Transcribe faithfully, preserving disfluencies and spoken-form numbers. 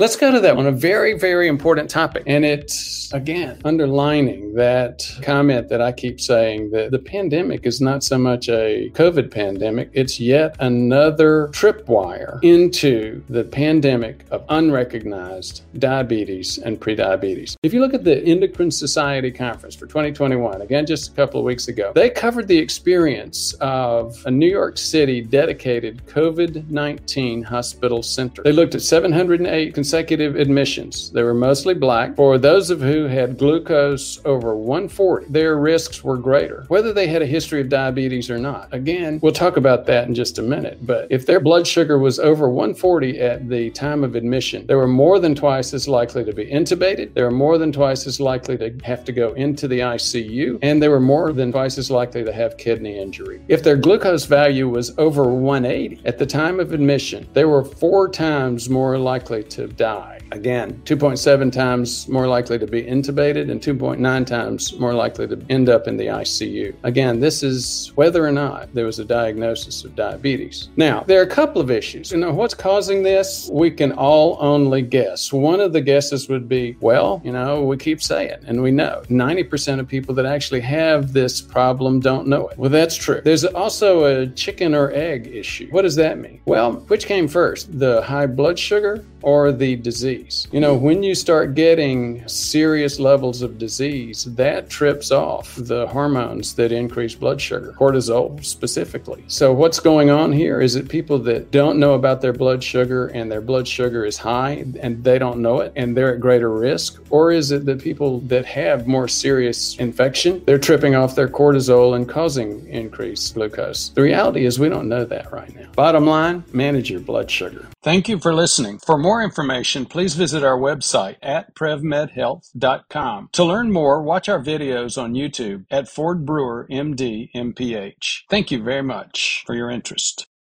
Let's go to that one, a very, very important topic. And it's, again, underlining that comment that I keep saying that the pandemic is not so much a COVID pandemic. It's yet another tripwire into the pandemic of unrecognized diabetes and prediabetes. If you look at the Endocrine Society Conference for twenty twenty-one, again, just a couple of weeks ago, they covered the experience of a New York City dedicated COVID nineteen hospital center. They looked at seven hundred eight consultants. Consecutive admissions. They were mostly black. For those of who had glucose over one forty, their risks were greater, whether they had a history of diabetes or not. Again, we'll talk about that in just a minute, but if their blood sugar was over one forty at the time of admission, they were more than twice as likely to be intubated. They were more than twice as likely to have to go into the I C U, and they were more than twice as likely to have kidney injury. If their glucose value was over one eighty at the time of admission, they were four times more likely to die. Again, two point seven times more likely to be intubated and two point nine times more likely to end up in the I C U. Again, this is whether or not there was a diagnosis of diabetes. Now, there are a couple of issues. You know, what's causing this? We can all only guess. One of the guesses would be, well, you know, we keep saying, and we know ninety percent of people that actually have this problem don't know it. Well, that's true. There's also a chicken or egg issue. What does that mean? Well, which came first, the high blood sugar or the disease? You know, when you start getting serious levels of disease, that trips off the hormones that increase blood sugar, cortisol specifically. So what's going on here is that people that don't know about their blood sugar and their blood sugar is high and they don't know it and they're at greater risk? Or is it that people that have more serious infection, they're tripping off their cortisol and causing increased glucose? The reality is we don't know that right now. Bottom line, manage your blood sugar. Thank you for listening. For more information, please visit our website at Prev Med Health dot com. To learn more, watch our videos on YouTube at Ford Brewer M D M P H. Thank you very much for your interest.